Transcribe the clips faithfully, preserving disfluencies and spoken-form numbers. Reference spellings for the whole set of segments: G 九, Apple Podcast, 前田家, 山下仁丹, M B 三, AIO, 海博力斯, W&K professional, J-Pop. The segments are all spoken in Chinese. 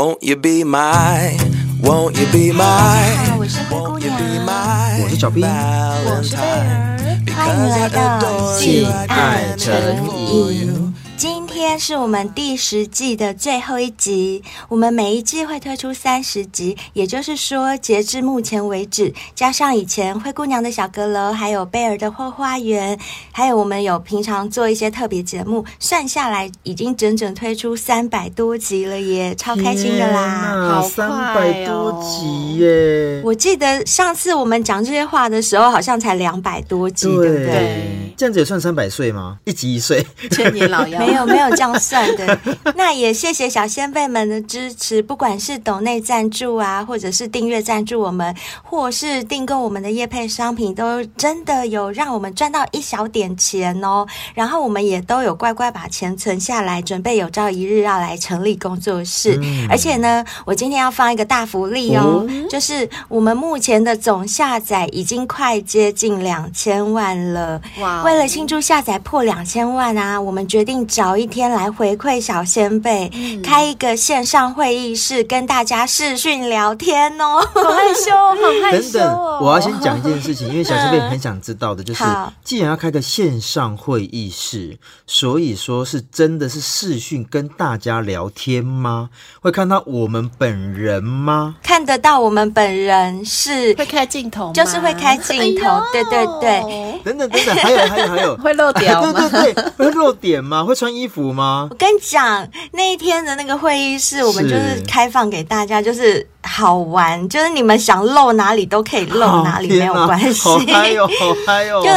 Won't you be my, won't you be my, 我是灰姑娘，我是小 B， 我是贝儿，欢迎来到性爱成瘾。今天是我们第十季的最后一集，我们每一季会推出三十集，也就是说，截至目前为止，加上以前灰姑娘的小阁楼，还有贝尔的后花园，还有我们有平常做一些特别节目，算下来已经整整推出三百多集了耶，超开心的啦！好快哦，三百多集耶！我记得上次我们讲这些话的时候，好像才两百多集， 对， 对不对？这样子也算三百岁吗？一集一岁，千年老妖。没有没有这样算的。那也谢谢小先辈们的支持，不管是抖内赞助啊，或者是订阅赞助我们，或是订购我们的业配商品，都真的有让我们赚到一小点钱哦。然后我们也都有乖乖把钱存下来，准备有朝一日要来成立工作室、嗯、而且呢，我今天要放一个大福利哦、嗯、就是我们目前的总下载已经快接近两千万了。哇！为了庆祝下载破两千万啊，我们决定找一天来回馈小先辈、嗯、开一个线上会议室跟大家视讯聊天哦。好害羞好害羞、哦、等等，我要先讲一件事情，因为小先辈很想知道的就是、嗯、既然要开个线上会议室，所以说是真的是视讯跟大家聊天吗？会看到我们本人吗？看得到我们本人，是会开镜头吗？就是会开镜头、哎、对对对。等等等等，还有还有还有会漏点吗？对对对，会漏点吗？会穿衣服吗？我跟你讲，那一天的那个会议室，我们就是开放给大家，就是好玩，就是你们想露哪里都可以露哪里，没有关系。好嗨哟，好嗨哟！就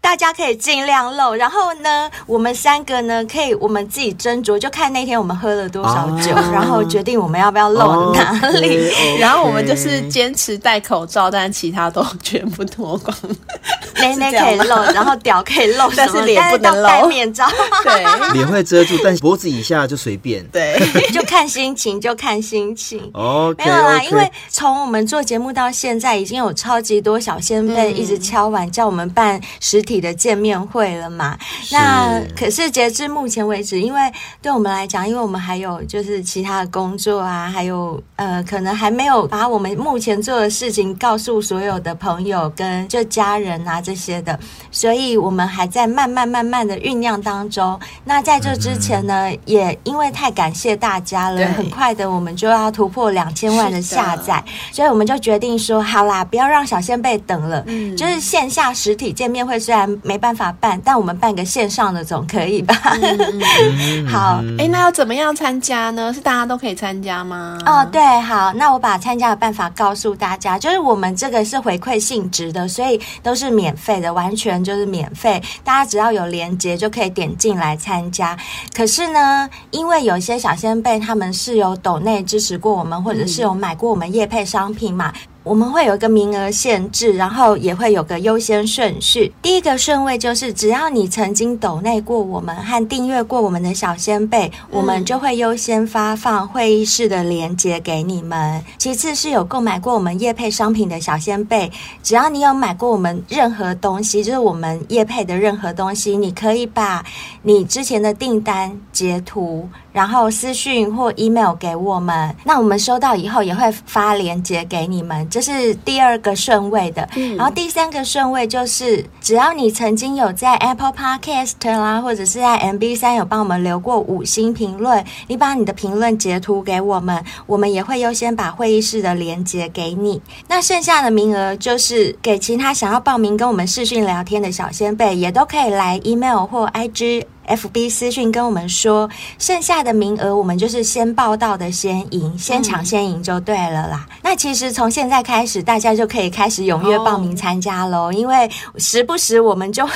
大家可以尽量露，然后呢，我们三个呢，可以我们自己斟酌，就看那天我们喝了多少酒，啊、然后决定我们要不要露哪里。Okay, okay. 然后我们就是坚持戴口罩，但其他都全部脱光。内内可以露，然后屌可以露，但是脸不能露，戴面罩。对，脸会遮住，但脖子以下就随便。对，就看心情，就看心情。OK， 没有啦， okay. 因为从我们做节目到现在，已经有超级多小先辈一直敲碗、嗯、叫我们办实体的见面会了嘛。那可是截至目前为止，因为对我们来讲，因为我们还有就是其他的工作啊，还有呃，可能还没有把我们目前做的事情告诉所有的朋友跟就家人啊这些的，所以我们还在慢慢慢慢的酝酿当中。那在这之前呢、嗯、也因为太感谢大家了，很快的我们就要突破两千万的下载，所以我们就决定说好啦，不要让小先辈等了、嗯、就是线下实体见面会虽然没办法办，但我们办个线上的总可以吧、嗯、好、欸、那要怎么样参加呢？是大家都可以参加吗？哦，对，好，那我把参加的办法告诉大家，就是我们这个是回馈性质的，所以都是免费的，完全就是免费，大家只要有连结就可以点进来参加。可是呢，因为有些小先辈他们是有抖内支持过我们，或者是有买过我们业配商品嘛，我们会有一个名额限制，然后也会有个优先顺序。第一个顺位就是只要你曾经抖内过我们和订阅过我们的小先辈、嗯、我们就会优先发放会议室的连结给你们。其次是有购买过我们业配商品的小先辈，只要你有买过我们任何东西，就是我们业配的任何东西，你可以把你之前的订单截图然后私讯或 email 给我们，那我们收到以后也会发连结给你们，这是第二个顺位的、嗯、然后第三个顺位就是只要你曾经有在 Apple Podcast 啦，或者是在 M B 三 有帮我们留过五星评论，你把你的评论截图给我们，我们也会优先把会议室的连结给你。那剩下的名额就是给其他想要报名跟我们视讯聊天的小先辈，也都可以来 email 或 I G F B 私讯跟我们说，剩下的名额我们就是先报到的先赢，先抢先赢就对了啦、嗯、那其实从现在开始大家就可以开始踊跃报名参加咯、哦、因为时不时我们就会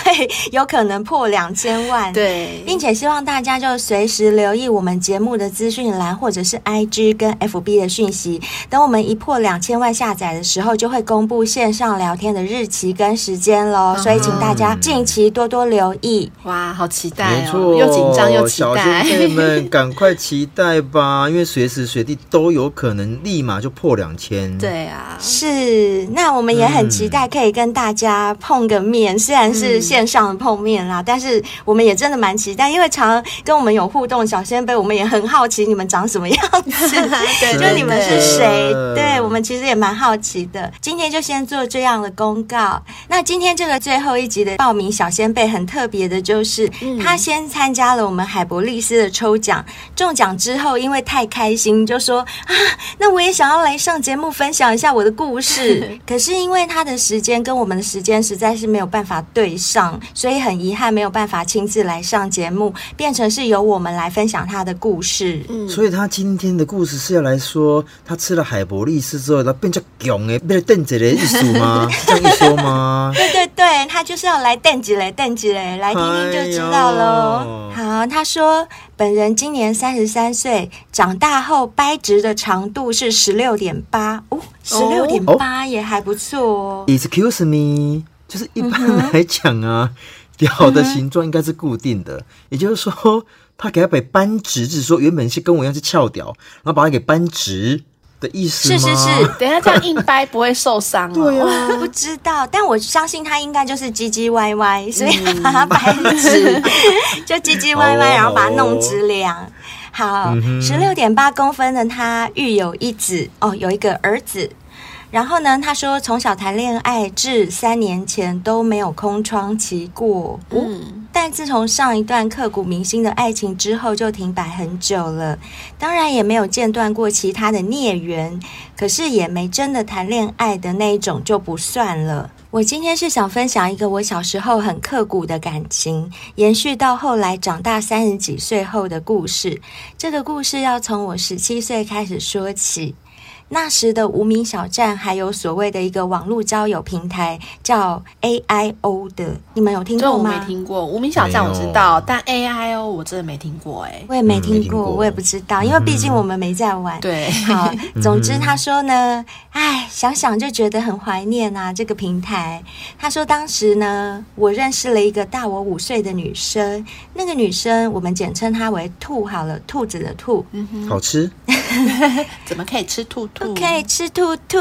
有可能破两千万，对，并且希望大家就随时留意我们节目的资讯栏或者是 I G 跟 F B 的讯息，等我们一破两千万下载的时候就会公布线上聊天的日期跟时间咯、嗯、所以请大家近期多多留意。哇，好期待。没错，又紧张又期待，小先辈们赶快期待吧，因为随时随地都有可能立马就破两千。对啊，是，那我们也很期待可以跟大家碰个面，嗯、虽然是线上的碰面啦、嗯，但是我们也真的蛮期待，因为常跟我们有互动小先辈，我们也很好奇你们长什么样子，对，就你们是谁？对，我们其实也蛮好奇的。今天就先做这样的公告。那今天这个最后一集的报名小先辈很特别的就是、嗯、他先参加了我们海博利斯的抽奖，中奖之后因为太开心就说啊，那我也想要来上节目分享一下我的故事可是因为他的时间跟我们的时间实在是没有办法对上，所以很遗憾没有办法亲自来上节目，变成是由我们来分享他的故事、嗯、所以他今天的故事是要来说他吃了海博利斯之后他变成强的变成电子的意思吗？这样一说吗？对对对，他就是要来电子的电子的，来听听就知道咯、哎、好，他说本人今年三十三岁，长大后掰直的长度是 十六点八、哦、十六点八 也还不错哦。 Excuse me， 就是一般来讲啊、嗯、屌的形状应该是固定的、嗯、也就是说他给他被扳直，只是说原本是跟我一样是翘屌，然后把他给扳直的意思吗？是是是，等一下这样硬掰不会受伤哦。对啊，不知道，但我相信他应该就是唧唧歪歪，所以把它掰直，嗯、就唧唧歪歪，然后把它弄直两。好，十六点八公分的他育有一子哦，有一个儿子。然后呢，他说从小谈恋爱至三年前都没有空窗期过，嗯，但自从上一段刻骨铭心的爱情之后就停摆很久了，当然也没有间断过其他的孽缘，可是也没真的谈恋爱的那一种就不算了。我今天是想分享一个我小时候很刻骨的感情，延续到后来长大三十几岁后的故事。这个故事要从我十七岁开始说起。那时的无名小站还有所谓的一个网络交友平台叫 A I O 的，你们有听过吗？我没听过，无名小站我知道，但 A I O 我真的没听过、欸、我也没听 过,、嗯、没听过，我也不知道，因为毕竟我们没在玩、嗯、对，好，总之他说呢，哎，想想就觉得很怀念啊这个平台。他说当时呢我认识了一个大我五岁的女生，那个女生我们简称她为兔好了，兔子的兔、嗯、好吃怎么可以吃兔兔？不可以吃兔兔，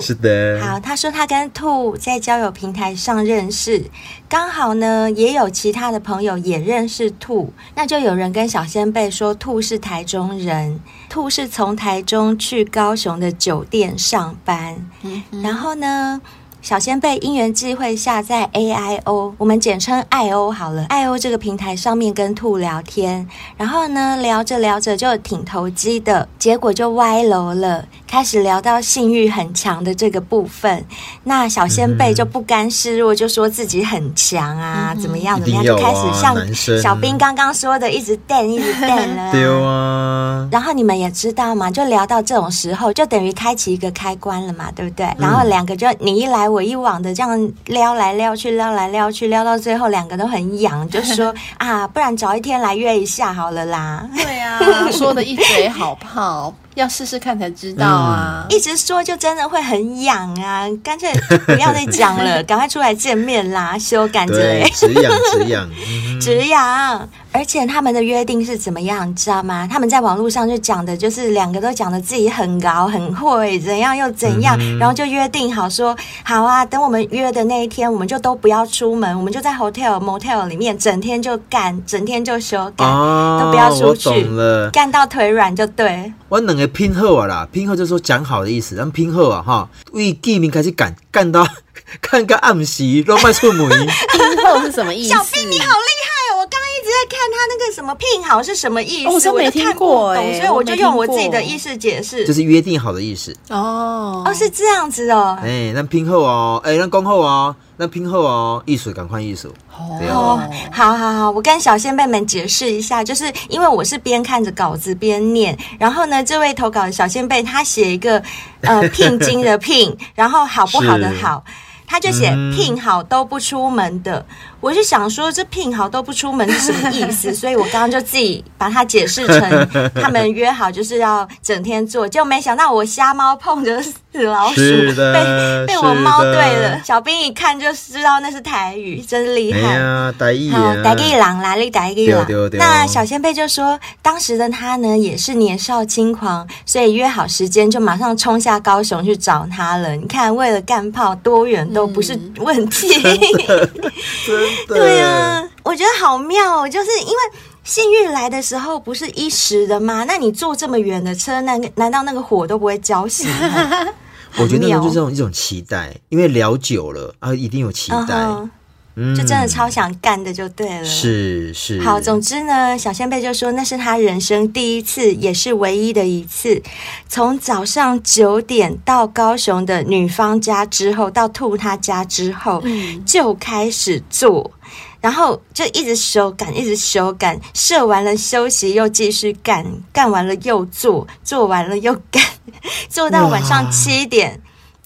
是的。好，他说他跟兔在交友平台上认识，刚好呢也有其他的朋友也认识兔，那就有人跟小先辈说兔是台中人，兔是从台中去高雄的酒店上班、嗯嗯、然后呢小先辈因缘际会下在 A I O， 我们简称 I O 好了， I O 这个平台上面跟兔聊天，然后呢聊着聊着就挺投机的，结果就歪楼了，开始聊到性欲很强的这个部分。那小先辈就不甘示弱，就说自己很强啊、嗯、怎么样怎么样，就开始像小兵刚刚说的一直电一直电了、啊、对啊，然后你们也知道嘛，就聊到这种时候就等于开启一个开关了嘛，对不对、嗯、然后两个就你一来我一往的这样撩来撩去撩来撩去，撩到最后两个都很痒，就说啊不然找一天来约一下好了啦。对啊说的一嘴好泡，要试试看才知道啊、嗯、一直说就真的会很痒啊，干脆不要再讲了赶快出来见面啦，修感觉直痒直痒直痒。而且他们的约定是怎么样你知道吗？他们在网络上就讲的就是两个都讲的自己很高很会怎样又怎样、嗯、然后就约定好说好啊，等我们约的那一天我们就都不要出门，我们就在 hotel motel 里面整天就干整天就修干、哦、都不要出去，干到腿软就对。我两个拼好啊啦，拼好就是说讲好的意思，咱拼好啊哈，为见面开始干干到干到暗时都卖出门拼好是什么意思？小兵你好厉害，一直在看他那个什么聘好是什么意思、哦、我都没听过、欸、我就看不懂，所以我就用我自己的意思解释，就是约定好的意思哦。哦，是这样子哦。哎、欸，咱拼好哦，哎、欸，咱讲好哦，咱拼好哦，意思赶快意思哦。哦，好好好，我跟小先辈们解释一下，就是因为我是边看着稿子边念，然后呢，这位投稿的小先辈他写一个呃聘金的聘，然后好不好的好。他就写聘好都不出门的，我是想说这聘好都不出门是什么意思，所以我刚刚就自己把它解释成他们约好就是要整天做，结果没想到我瞎猫碰着死老鼠，被被我猫对了。小兵一看就知道那是台语，真厉害。哎呀，台语啊，台语人啦，你台语人。那小先辈就说，当时的他呢也是年少轻狂，所以约好时间就马上冲下高雄去找他了。你看，为了干炮多远都不是问题。嗯、真的，真的对啊，我觉得好妙哦，就是因为。幸运来的时候不是一时的吗？那你坐这么远的车，那难道那个火都不会浇熄吗？我觉得那就是这种一种期待，因为聊久了啊，一定有期待。Uh-huh.就真的超想干的就对了、嗯、是是。好，总之呢小先辈就说那是他人生第一次也是唯一的一次，从早上九点到高雄的女方家之后到吐他家之后、嗯、就开始做，然后就一直手感一直手感，射完了休息又继续干，干完了又做，做完了又干，做到晚上七点。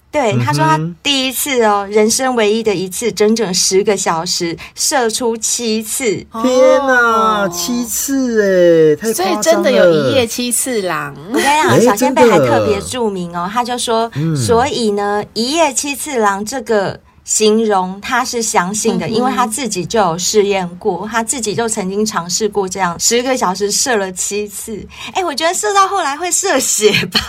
对，他说他第一次哦、嗯、人生唯一的一次，整整十个小时射出七次。天哪、哦、七次耶，太夸张了。所以真的有一夜七次郎。我跟你讲，小先辈还特别注明哦，他就说、嗯、所以呢一夜七次郎这个形容他是相信的、嗯、因为他自己就有试验过，他自己就曾经尝试过这样十个小时射了七次。哎，我觉得射到后来会射血吧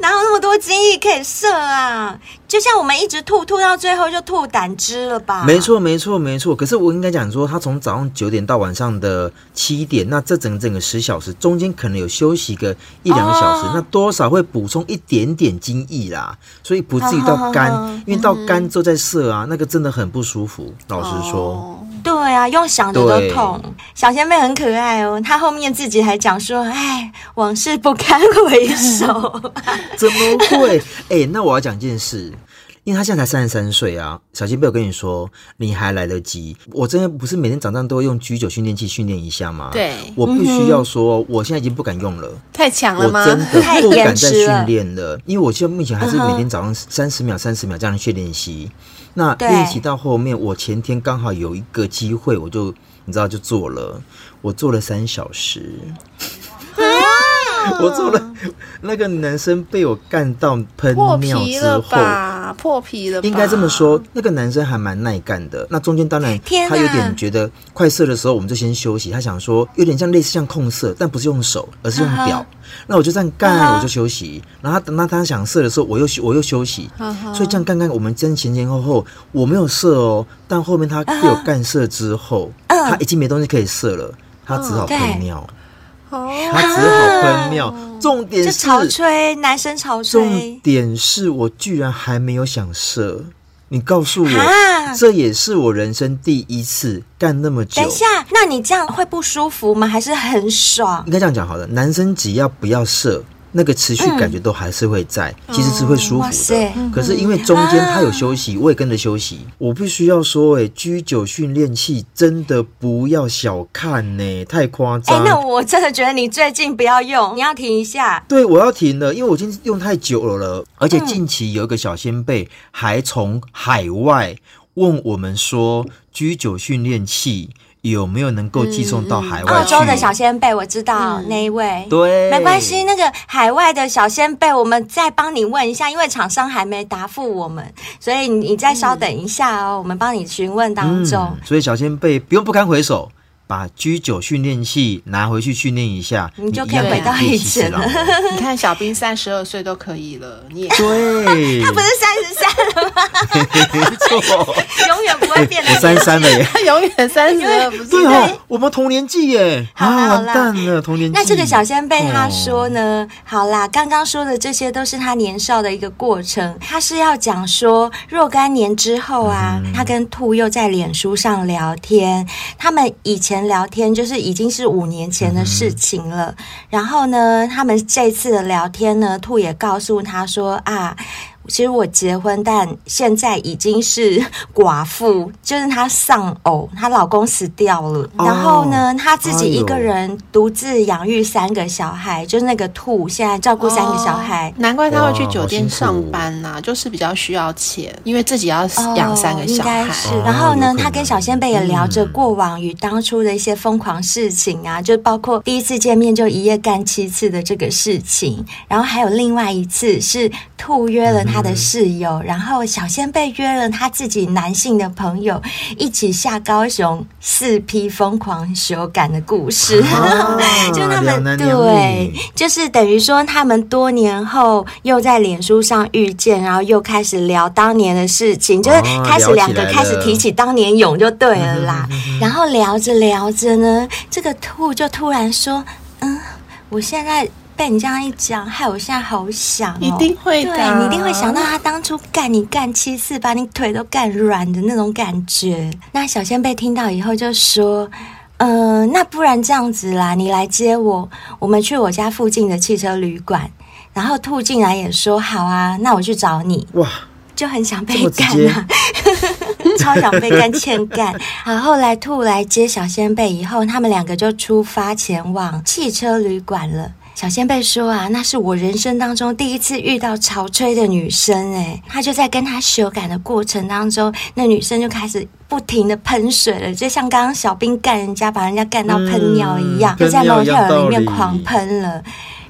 哪有那么多精液可以射啊，就像我们一直吐吐到最后就吐胆汁了吧。没错没错没错。可是我应该讲说他从早上九点到晚上的七点，那这整整个十小时中间可能有休息个一两个小时、哦、那多少会补充一点点精液啦，所以不至于到干、哦哦、因为到干之后再射啊，那个真的很不舒服，老实说、哦、对啊，用想着都痛。小仙妹很可爱哦，她后面自己还讲说哎，往事不堪回首怎么会哎、欸，那我要讲件事，因为她现在才三十三岁啊，小仙妹我跟你说你还来得及。我真的不是每天早上都会用 G 九 训练器训练一下吗？对，我必须要说、嗯、我现在已经不敢用了，太强了吗？我真的不敢再训练 了, 了因为我现在目前还是每天早上三十秒三十秒这样去练习。那练习到后面，我前天刚好有一个机会，我就你知道就做了，我做了三小时，我做了。那个男生被我干到喷尿之后，破皮了吧？破皮了吧？应该这么说，那个男生还蛮耐干的。那中间当然他有点觉得快射的时候，我们就先休息。他想说有点像类似像控射，但不是用手，而是用屌。Uh-huh.那我就这样干、uh-huh. 我就休息，然后等到他想射的时候我又我又休息、uh-huh. 所以这样干干我们真前前后后我没有射哦，但后面他被我干射之后、uh-huh. 他已经没东西可以射了，他只好喷尿、uh-huh. 他只好喷尿、uh-huh. 重点是就潮吹，男生潮吹，重点是我居然还没有想射，你告诉我、啊、这也是我人生第一次干那么久。等一下，那你这样会不舒服吗？还是很爽？应该这样讲好了，男生只要不要射，那个持续感觉都还是会在、嗯、其实是会舒服的、嗯、可是因为中间他有休息、啊、我也跟着休息。我必须要说、欸、G 九 训练器真的不要小看、欸、太夸张、欸、那我真的觉得你最近不要用，你要停一下。对，我要停了，因为我已经用太久了。而且近期有一个小先辈还从海外问我们说 G 九 训练器有没有能够寄送到海外去、嗯嗯、澳洲的小先辈我知道、嗯、那一位。对，没关系，那个海外的小先辈我们再帮你问一下，因为厂商还没答复我们，所以你再稍等一下哦、嗯、我们帮你询问当中、嗯、所以小先辈不用不堪回首，把 G 九 训练器拿回去训练一下，你就可以回到以前了。你看小兵三十二岁都可以了，你也对他不是三十三了吗？没错，永远不会变的、欸。我三十三了耶，他永远三十二，不是？对哦，我们同年纪耶。好啦、啊、完蛋了，同年纪。那这个小先辈他说呢，哦、好啦，刚刚说的这些都是他年少的一个过程，他是要讲说若干年之后啊，嗯、他跟兔又在脸书上聊天，他们以前。聊天就是已经是五年前的事情了、嗯、然后呢他们这次的聊天呢兔也告诉他说啊其实我结婚，但现在已经是寡妇，就是她丧偶，她老公死掉了，哦、然后呢，她自己一个人独自养育三个小孩，哎、就是那个兔现在照顾三个小孩，哦、难怪她会去酒店上班呐、啊，就是比较需要钱，因为自己要养三个小孩。哦、应该是，然后呢，她跟小仙贝也聊着过往与当初的一些疯狂事情啊，嗯、就包括第一次见面就一夜干七次的这个事情，然后还有另外一次是兔约了她。他的室友，然后小仙贝约了他自己男性的朋友一起下高雄四批疯狂修感的故事，啊、就他们对，就是等于说他们多年后又在脸书上遇见，然后又开始聊当年的事情，就是开始两个开始提起当年勇就对了啦。然后聊着聊着呢，这个兔就突然说：“嗯，我现在。”被你这样一讲，害我现在好想哦，一定会的，对，你一定会想到他当初干你干七次，把你腿都干软的那种感觉。那小仙贝听到以后就说：“嗯、呃，那不然这样子啦，你来接我，我们去我家附近的汽车旅馆。”然后兔进来也说：“好啊，那我去找你。”哇，就很想被干啊！超想被干欠干。好，后来兔来接小仙贝以后，他们两个就出发前往汽车旅馆了。小仙贝说啊，那是我人生当中第一次遇到潮吹的女生哎，她就在跟她修改的过程当中，那女生就开始不停的喷水了，就像刚刚小兵干人家，把人家干到喷尿一样，嗯、就在某跳里面狂喷了。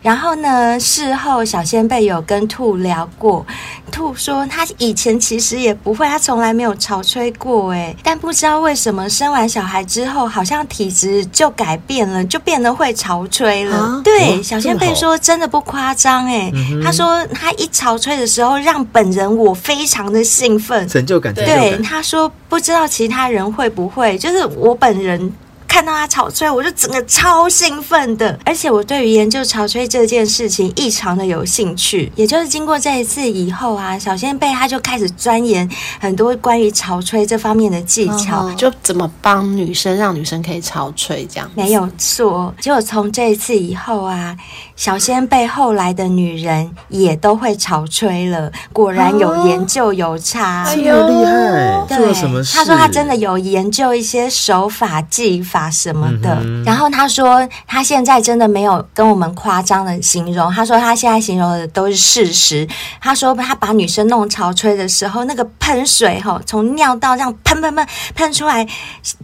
然后呢，事后小仙贝有跟兔聊过，兔说他以前其实也不会，他从来没有潮吹过哎，但不知道为什么生完小孩之后，好像体质就改变了，就变得会潮吹了。啊、对，小仙贝说真的不夸张哎，嗯、他说他一潮吹的时候，让本人我非常的兴奋，成就感。对，他说不知道其他人会不会，就是我本人。看到他潮吹，我就整个超兴奋的，而且我对于研究潮吹这件事情异常的有兴趣。也就是经过这一次以后啊，小仙贝他就开始钻研很多关于潮吹这方面的技巧，哦、就怎么帮女生，让女生可以潮吹这样。没有错，结果从这一次以后啊，小仙贝后来的女人也都会潮吹了，果然有研究有差，哦、这么厉害，做了什么事？他说他真的有研究一些手法技法。什么的，嗯、然后他说他现在真的没有跟我们夸张的形容，他说他现在形容的都是事实。他说他把女生弄潮吹的时候，那个喷水吼，从尿道这样喷喷喷喷出来，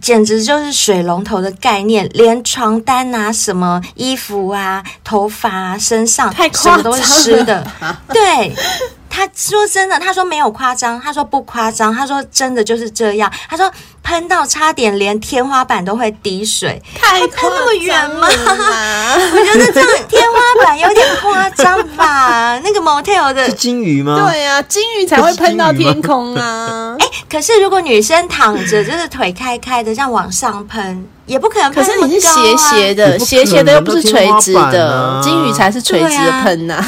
简直就是水龙头的概念，连床单啊、什么衣服啊、头发啊、身上太夸张了，什么都是湿的，对。他说真的，他说没有夸张，他说不夸张，他说真的就是这样。他说喷到差点连天花板都会滴水，太夸张了！我觉得这样天花板有点夸张吧。那个 motel 的是金鱼吗？对啊，金鱼才会喷到天空啊。哎、欸，可是如果女生躺着，就是腿开开的，这样往上喷。也不可能喷那么高啊，可是你是斜斜的，斜斜的又不是垂直的，金鱼才是垂直的喷啊，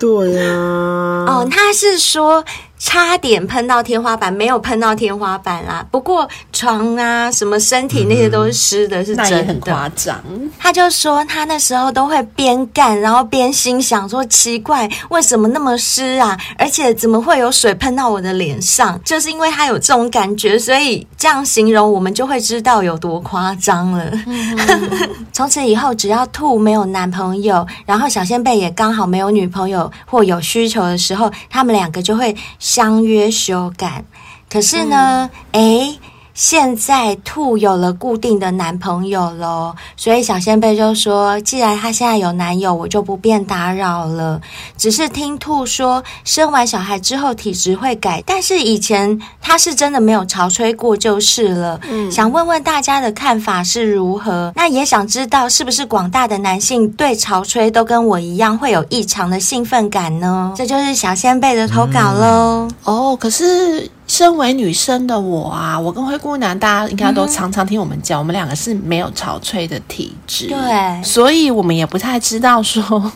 对啊，哦，他是说差点喷到天花板，没有喷到天花板啦。不过床啊、什么身体那些都是湿的，嗯、是真的。那也很夸张。他就说他那时候都会边干，然后边心想说：奇怪，为什么那么湿啊？而且怎么会有水喷到我的脸上？就是因为他有这种感觉，所以这样形容我们就会知道有多夸张了。从此以后，只要兔没有男朋友，然后小仙贝也刚好没有女朋友或有需求的时候，他们两个就会相约修改。可是呢，嗯、诶现在兔有了固定的男朋友咯，所以小仙贝就说既然她现在有男友，我就不便打扰了。只是听兔说生完小孩之后体质会改，但是以前她是真的没有潮吹过就是了，嗯、想问问大家的看法是如何，那也想知道是不是广大的男性对潮吹都跟我一样会有异常的兴奋感呢？这就是小仙贝的投稿咯。嗯、哦，可是身为女生的我啊，我跟灰姑娘大家应该都常常听我们讲，嗯、我们两个是没有潮吹的体质，对，所以我们也不太知道说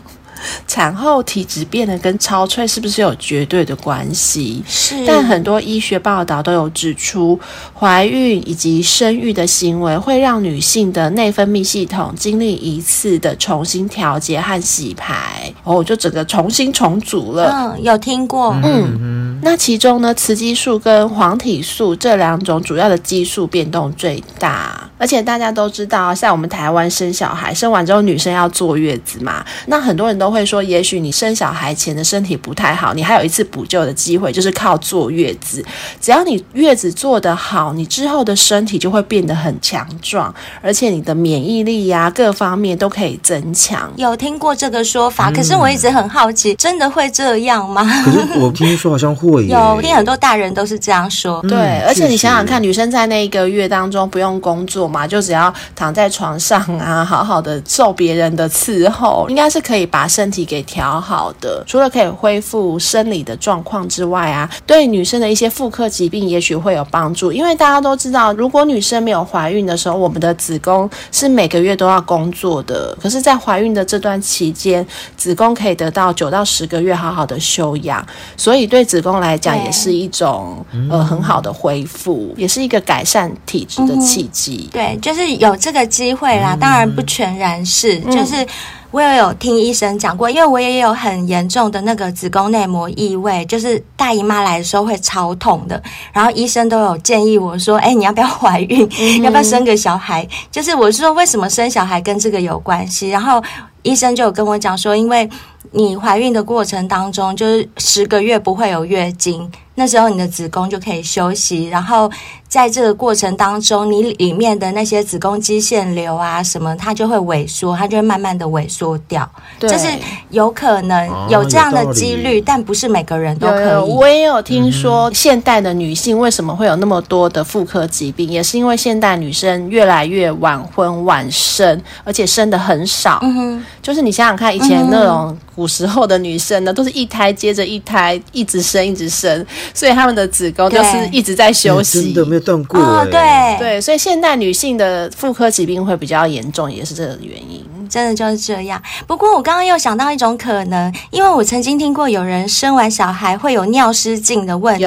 产后体质变得跟超脆是不是有绝对的关系？是。但很多医学报道都有指出，怀孕以及生育的行为会让女性的内分泌系统经历一次的重新调节和洗牌，哦，就整个重新重组了。嗯，有听过。嗯。嗯，那其中呢，雌激素跟黄体素这两种主要的激素变动最大，而且大家都知道，像我们台湾生小孩，生完之后女生要坐月子嘛，那很多人都会说，也许你生小孩前的身体不太好，你还有一次补救的机会，就是靠坐月子。只要你月子做得好，你之后的身体就会变得很强壮，而且你的免疫力啊，各方面都可以增强。有听过这个说法，可是我一直很好奇，嗯，真的会这样吗？可是我听说好像会有，听很多大人都是这样说，嗯，对，而且你想想看，女生在那一个月当中不用工作嘛，就只要躺在床上啊，好好的受别人的伺候，应该是可以把身体给调好的。除了可以恢复生理的状况之外啊，对女生的一些妇科疾病也许会有帮助，因为大家都知道，如果女生没有怀孕的时候，我们的子宫是每个月都要工作的，可是在怀孕的这段期间，子宫可以得到九到十个月好好的休养，所以对子宫来讲也是一种呃很好的恢复，也是一个改善体质的契机，嗯，对，就是有这个机会啦，嗯，当然不全然是，嗯，就是我也有听医生讲过，因为我也有很严重的那个子宫内膜异位，就是大姨妈来的时候会超痛的，然后医生都有建议我说，诶，你要不要怀孕，嗯，要不要生个小孩，就是我说为什么生小孩跟这个有关系，然后医生就有跟我讲说，因为你怀孕的过程当中，就是十个月不会有月经，那时候你的子宫就可以休息，然后在这个过程当中，你里面的那些子宫肌腺瘤啊什么，它就会萎缩，它就会慢慢的萎缩掉，就是有可能有这样的几率，啊，但不是每个人都可以。有，我也有听说，嗯，现代的女性为什么会有那么多的妇科疾病，也是因为现代女生越来越晚婚晚生，而且生的很少，嗯哼，就是你想想看，以前那种古时候的女生呢，都是一胎接着一胎，一直生一直生，所以她们的子宫就是一直在休息，真的没有断过，欸哦，对对，所以现代女性的妇科疾病会比较严重，也是这个原因，真的就是这样。不过我刚刚又想到一种可能，因为我曾经听过有人生完小孩会有尿失禁的问题，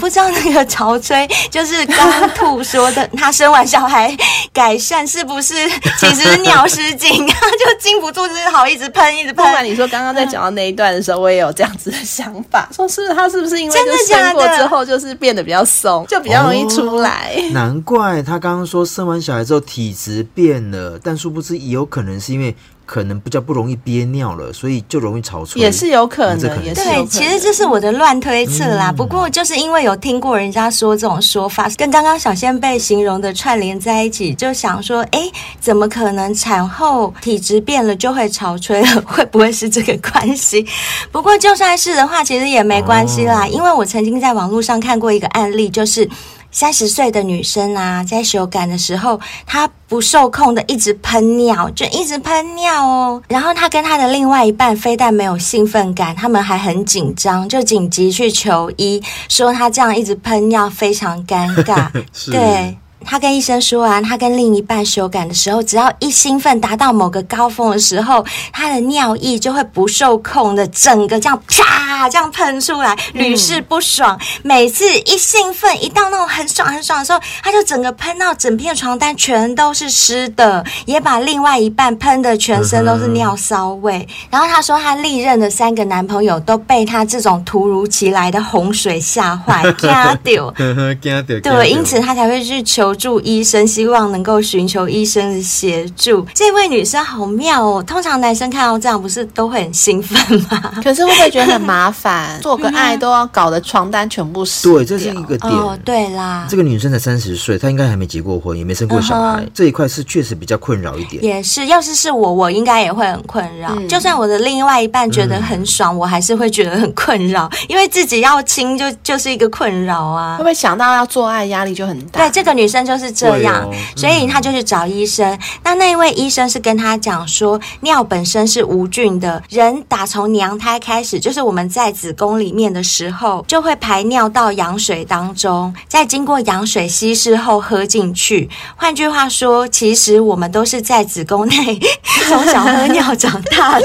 不知道那个潮吹就是刚吐说的他生完小孩改善是不是其实是尿失禁他就禁不住就是好一直喷一直喷。不瞒你说，刚刚在讲到那一段的时候，我也有这样子的想法，说是他是不是因为就生过之后就是变得比较松，就比较容易出来，哦，难怪他刚刚说生完小孩之后体质变了，但殊不知也有可能是因为可能比较不容易憋尿了，所以就容易潮吹，也是有可 能,、嗯、可能也是有可能。对，其实这是我的乱推测啦，嗯，不过就是因为有听过人家说这种说法，跟刚刚小仙贝形容的串联在一起，就想说，诶，怎么可能产后体质变了就会潮吹了，会不会是这个关系？不过就算是的话，其实也没关系啦，哦，因为我曾经在网络上看过一个案例，就是三十岁的女生啊，在修改的时候，她不受控的一直喷尿，就一直喷尿哦。然后她跟她的另外一半非但没有兴奋感，他们还很紧张，就紧急去求医，说她这样一直喷尿非常尴尬。对。他跟医生说啊，他跟另一半修改的时候，只要一兴奋达到某个高峰的时候，他的尿液就会不受控的整个这样啪这样喷出来，屡试不爽，嗯，每次一兴奋一到那种很爽很爽的时候，他就整个喷到整片床单全都是湿的，也把另外一半喷的全身都是尿骚味，嗯，然后他说他历任的三个男朋友都被他这种突如其来的洪水吓坏吓到对，因此他才会去求助医生，希望能够寻求医生的协助。这位女生好妙哦，通常男生看到这样不是都会很兴奋吗？可是会不会觉得很麻烦做个爱都要搞得床单全部湿掉，对，这是一个点，哦，对啦，这个女生才三十岁，她应该还没结过婚，也没生过小孩，嗯，这一块是确实比较困扰一点，也是，要是是我我应该也会很困扰，嗯，就算我的另外一半觉得很爽，嗯，我还是会觉得很困扰，因为自己要亲就就是一个困扰啊，会不会想到要做爱压力就很大？对，这个女生生就是这样、哦嗯、所以他就去找医生，那那一位医生是跟他讲说尿本身是无菌的，人打从娘胎开始，就是我们在子宫里面的时候就会排尿到羊水当中，再经过羊水稀释后喝进去，换句话说其实我们都是在子宫内从小喝尿长大的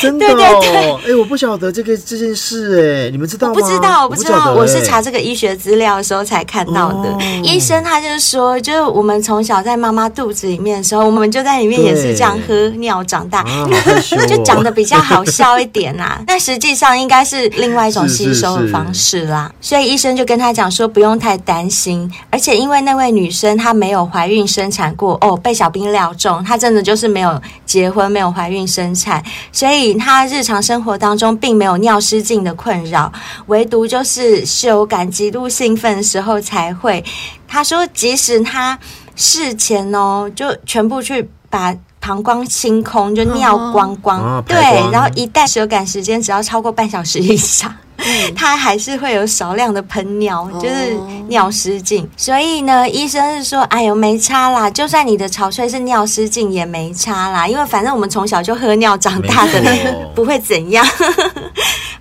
真的哦，对对对、欸、我不晓得这个这件事，你们知道吗？我不知道我不知道我是查这个医学资料的时候才看到的、哦、医生他就说就是我们从小在妈妈肚子里面的时候，我们就在里面也是这样喝尿长大、啊、就长得比较好笑一点啦、啊、那实际上应该是另外一种吸收的方式啦，是是是，所以医生就跟他讲说不用太担心，而且因为那位女生她没有怀孕生产过哦，被小兵料中，她真的就是没有结婚没有怀孕生产，所以她日常生活当中并没有尿失禁的困扰，唯独就是羞感极度兴奋的时候才会。她说即使她事前哦就全部去把膀胱清空，就尿光光、哦、对、啊、然后一旦羞感时间只要超过半小时以上，他、嗯、还是会有少量的喷尿，就是尿失禁、哦、所以呢医生是说哎呦没差啦，就算你的潮吹是尿失禁也没差啦，因为反正我们从小就喝尿长大的不会怎样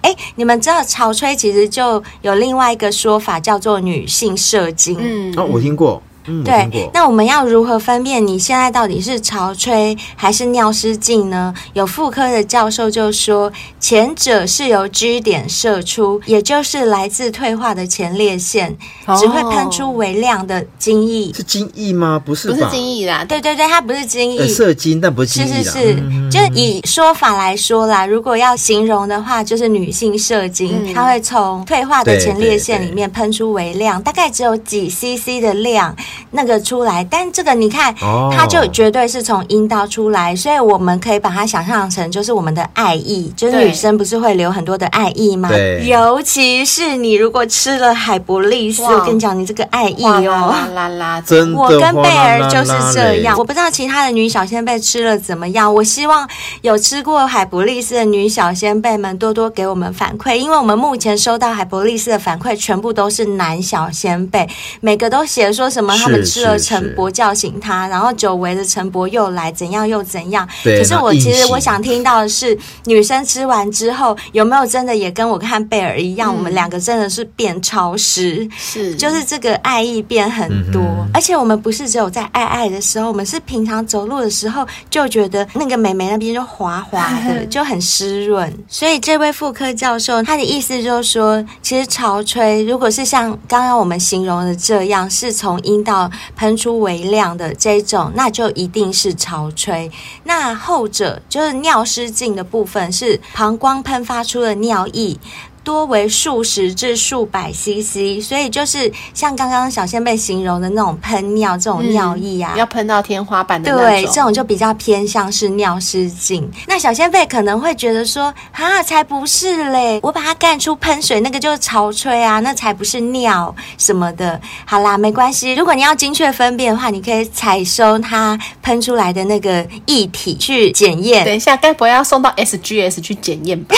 哎、欸，你们知道潮吹其实就有另外一个说法叫做女性射精、嗯哦、我听过嗯、对，那我们要如何分辨你现在到底是潮吹还是尿失禁呢？有妇科的教授就说前者是由 G 点射出，也就是来自退化的前列腺、哦、只会喷出微量的精液。是精液吗？不是吧，不是精液啦，对对对，它不是精液，射精但不是精液啦，是是是、嗯、就是以说法来说啦，如果要形容的话就是女性射精、嗯、它会从退化的前列腺里面喷出微量，大概只有几 C C 的量那个出来，但这个你看、哦、它就绝对是从阴道出来，所以我们可以把它想象成就是我们的爱意，就是女生不是会流很多的爱意吗？尤其是你如果吃了海博利斯，我跟你讲你这个爱意哦啦啦啦，真的我跟贝儿就是这样，我不知道其他的女小仙贝吃了怎么样，我希望有吃过海博利斯的女小仙贝们多多给我们反馈，因为我们目前收到海博利斯的反馈全部都是男小仙贝，每个都写说什么他们吃了陈伯叫醒他，然后久违的陈伯又来怎样又怎样，可是我其实我想听到的是女生吃完之后有没有真的也跟我和贝尔一样、嗯、我们两个真的是变超湿，是就是这个爱意变很多、嗯、而且我们不是只有在爱爱的时候，我们是平常走路的时候就觉得那个美眉那边就滑滑的就很湿润，所以这位妇科教授他的意思就是说其实潮吹如果是像刚刚我们形容的这样是从阴道喷出微量的这种，那就一定是潮吹，那后者就是尿失禁的部分是膀胱喷发出的尿液，多为数十至数百 C C， 所以就是像刚刚小仙贝形容的那种喷尿，这种尿液啊、嗯、要喷到天花板的那种，对，这种就比较偏向是尿失禁。那小仙贝可能会觉得说啊，才不是嘞，我把它干出喷水那个就是潮吹啊，那才不是尿什么的。好啦，没关系，如果你要精确分辨的话，你可以采收它喷出来的那个液体去检验。等一下，该不会要送到 S G S 去检验吧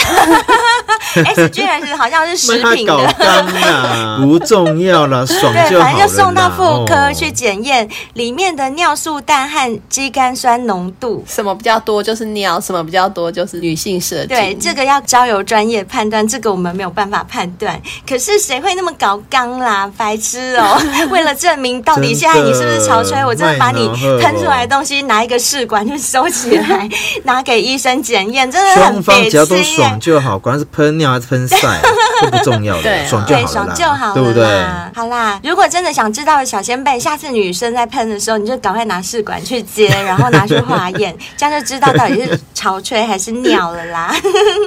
S G S好像是食品的，搞干啦，不重要啦，爽就好了啦。对，反正就送到妇科去检验里面的尿素氮和肌酐酸浓度，什么比较多就是尿，什么比较多就是女性射精。对，这个要交由专业判断，这个我们没有办法判断。可是谁会那么搞干啦，白痴哦、喔！为了证明到底现在你是不是潮吹，我真的把你喷出来的东西拿一个试管去收起来，拿给医生检验，真的很白痴、欸。双方只要都爽就好，管是喷尿还是喷散。都不重要的，对，爽就好了啦，对，爽就好了啦，对不对？好啦，如果真的想知道的小仙贝，下次女生在喷的时候，你就赶快拿试管去接，然后拿去化验，这样就知道到底是潮吹还是尿了啦。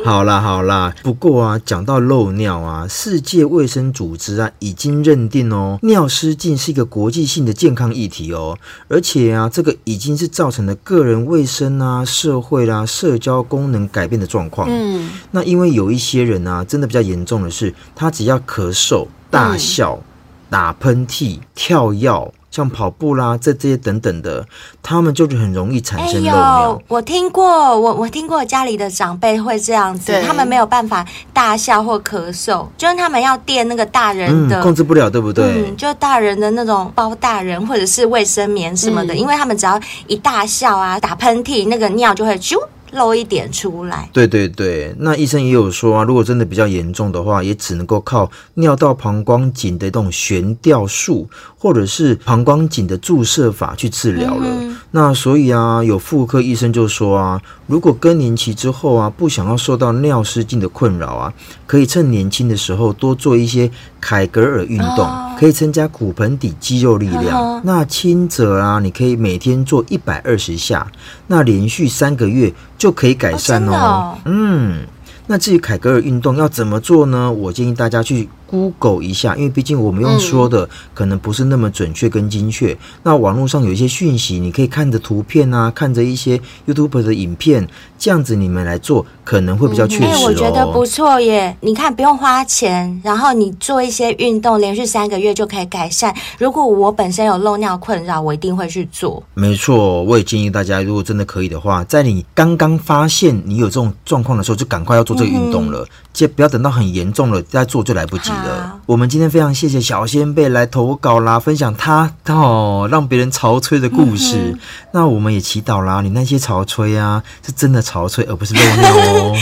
好啦好啦，不过啊，讲到漏尿啊，世界卫生组织啊已经认定哦，尿失禁是一个国际性的健康议题哦，而且啊，这个已经是造成了个人卫生啊、社会啦、啊、社交功能改变的状况。嗯，那因为有一些人啊，真的比较严重的是他只要咳嗽、大笑、嗯、打喷嚏、跳药、像跑步啦这这些等等的，他们就是很容易产生漏尿、哎、我听过 我, 我听过家里的长辈会这样子，他们没有办法大笑或咳嗽，就是他们要垫那个大人的、嗯、控制不了对不对、嗯、就大人的那种包大人或者是卫生棉什么的、嗯、因为他们只要一大笑啊打喷嚏，那个尿就会啾漏一点出来。对对对，那医生也有说啊，如果真的比较严重的话，也只能够靠尿道膀胱颈的这种悬吊术或者是膀胱颈的注射法去治疗了、嗯、那所以啊，有妇科医生就说啊，如果更年期之后啊不想要受到尿失禁的困扰啊，可以趁年轻的时候多做一些凯格尔运动、哦、可以增加骨盆底肌肉力量、哦、那轻则啊你可以每天做一百二十下，那连续三个月就可以改善 哦, 哦, 哦嗯，那至于凯格尔运动要怎么做呢？我建议大家去 Google 一下，因为毕竟我们用说的、嗯、可能不是那么准确跟精确，那网络上有一些讯息你可以看着图片啊，看着一些 YouTuber 的影片，这样子你们来做可能会比较确实哦、嗯欸、我觉得不错耶，你看不用花钱，然后你做一些运动连续三个月就可以改善。如果我本身有漏尿困扰，我一定会去做。没错，我也建议大家如果真的可以的话，在你刚刚发现你有这种状况的时候就赶快要做做这个运动了，就不要等到很严重了再做就来不及了。我们今天非常谢谢小仙贝来投稿啦，分享他、哦、让别人潮吹的故事、嗯、那我们也祈祷啦，你那些潮吹啊是真的潮吹而不是漏尿哦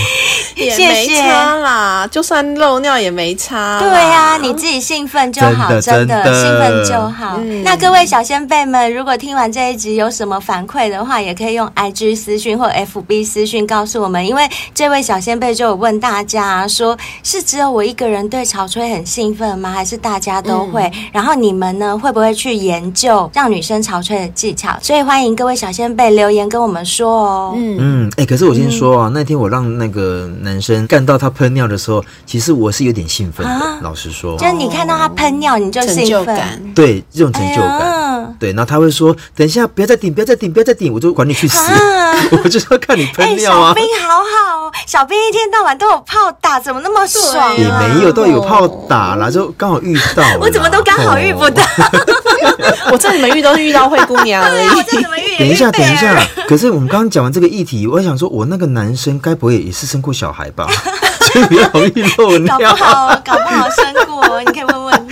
也没差啦，就算漏尿也没差。对啊，你自己兴奋就好，真的, 真的, 真的兴奋就好、嗯、那各位小仙贝们，如果听完这一集有什么反馈的话，也可以用 I G 私讯或 F B 私讯告诉我们，因为这位小仙贝就有问大家、啊、说是只有我一个人对潮吹很兴奋吗？还是大家都会、嗯、然后你们呢会不会去研究让女生潮吹的技巧？所以欢迎各位小仙贝留言跟我们说哦。嗯、欸、可是我先说啊、嗯、那天我让那个男生干到他喷尿的时候，其实我是有点兴奋的、啊、老实说，就是你看到他喷尿你就兴奋，成就感，对，这种成就感、哎、对。然后他会说等一下不要再顶不要再顶不要再顶，我就管你去死、啊、我就是要看你喷尿啊、欸、小兵好好哦，小兵一天到晚都有炮打，怎么那么爽、啊、也没有，都有炮打啦，就刚好遇到了我怎么都刚好遇不到、哦、我这怎么遇都遇到灰姑娘而已、啊、我这怎么遇也遇，等一下等一下，可是我们刚刚讲完这个议题，我想说我那个男生该不会也是生过小孩吧所以比较容易漏尿，搞不好搞不好生过你可以问问